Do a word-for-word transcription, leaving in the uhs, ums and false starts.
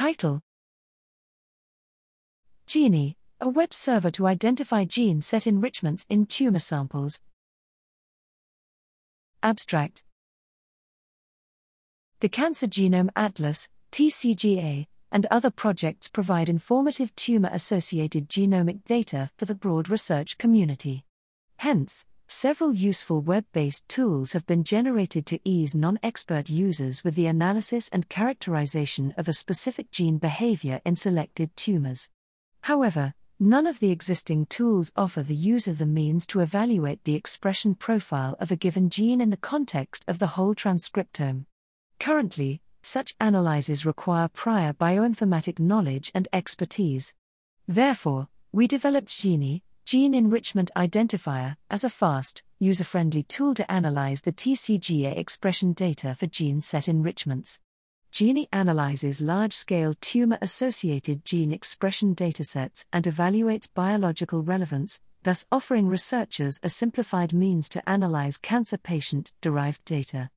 Title: Gene, a web server to identify gene set enrichments in tumor samples. Abstract: The Cancer Genome Atlas, T C G A, and other projects provide informative tumor-associated genomic data for the broad research community. Hence, several useful web-based tools have been generated to ease non-expert users with the analysis and characterization of a specific gene behavior in selected tumors. However, none of the existing tools offer the user the means to evaluate the expression profile of a given gene in the context of the whole transcriptome. Currently, such analyses require prior bioinformatic knowledge and expertise. Therefore, we developed Gene, Gene ENrichment Identifier, as a fast, user-friendly tool to analyze the T C G A expression data for gene set enrichments. Gene analyzes large-scale tumor-associated gene expression datasets and evaluates biological relevance, thus offering researchers a simplified means to analyze cancer patient-derived data.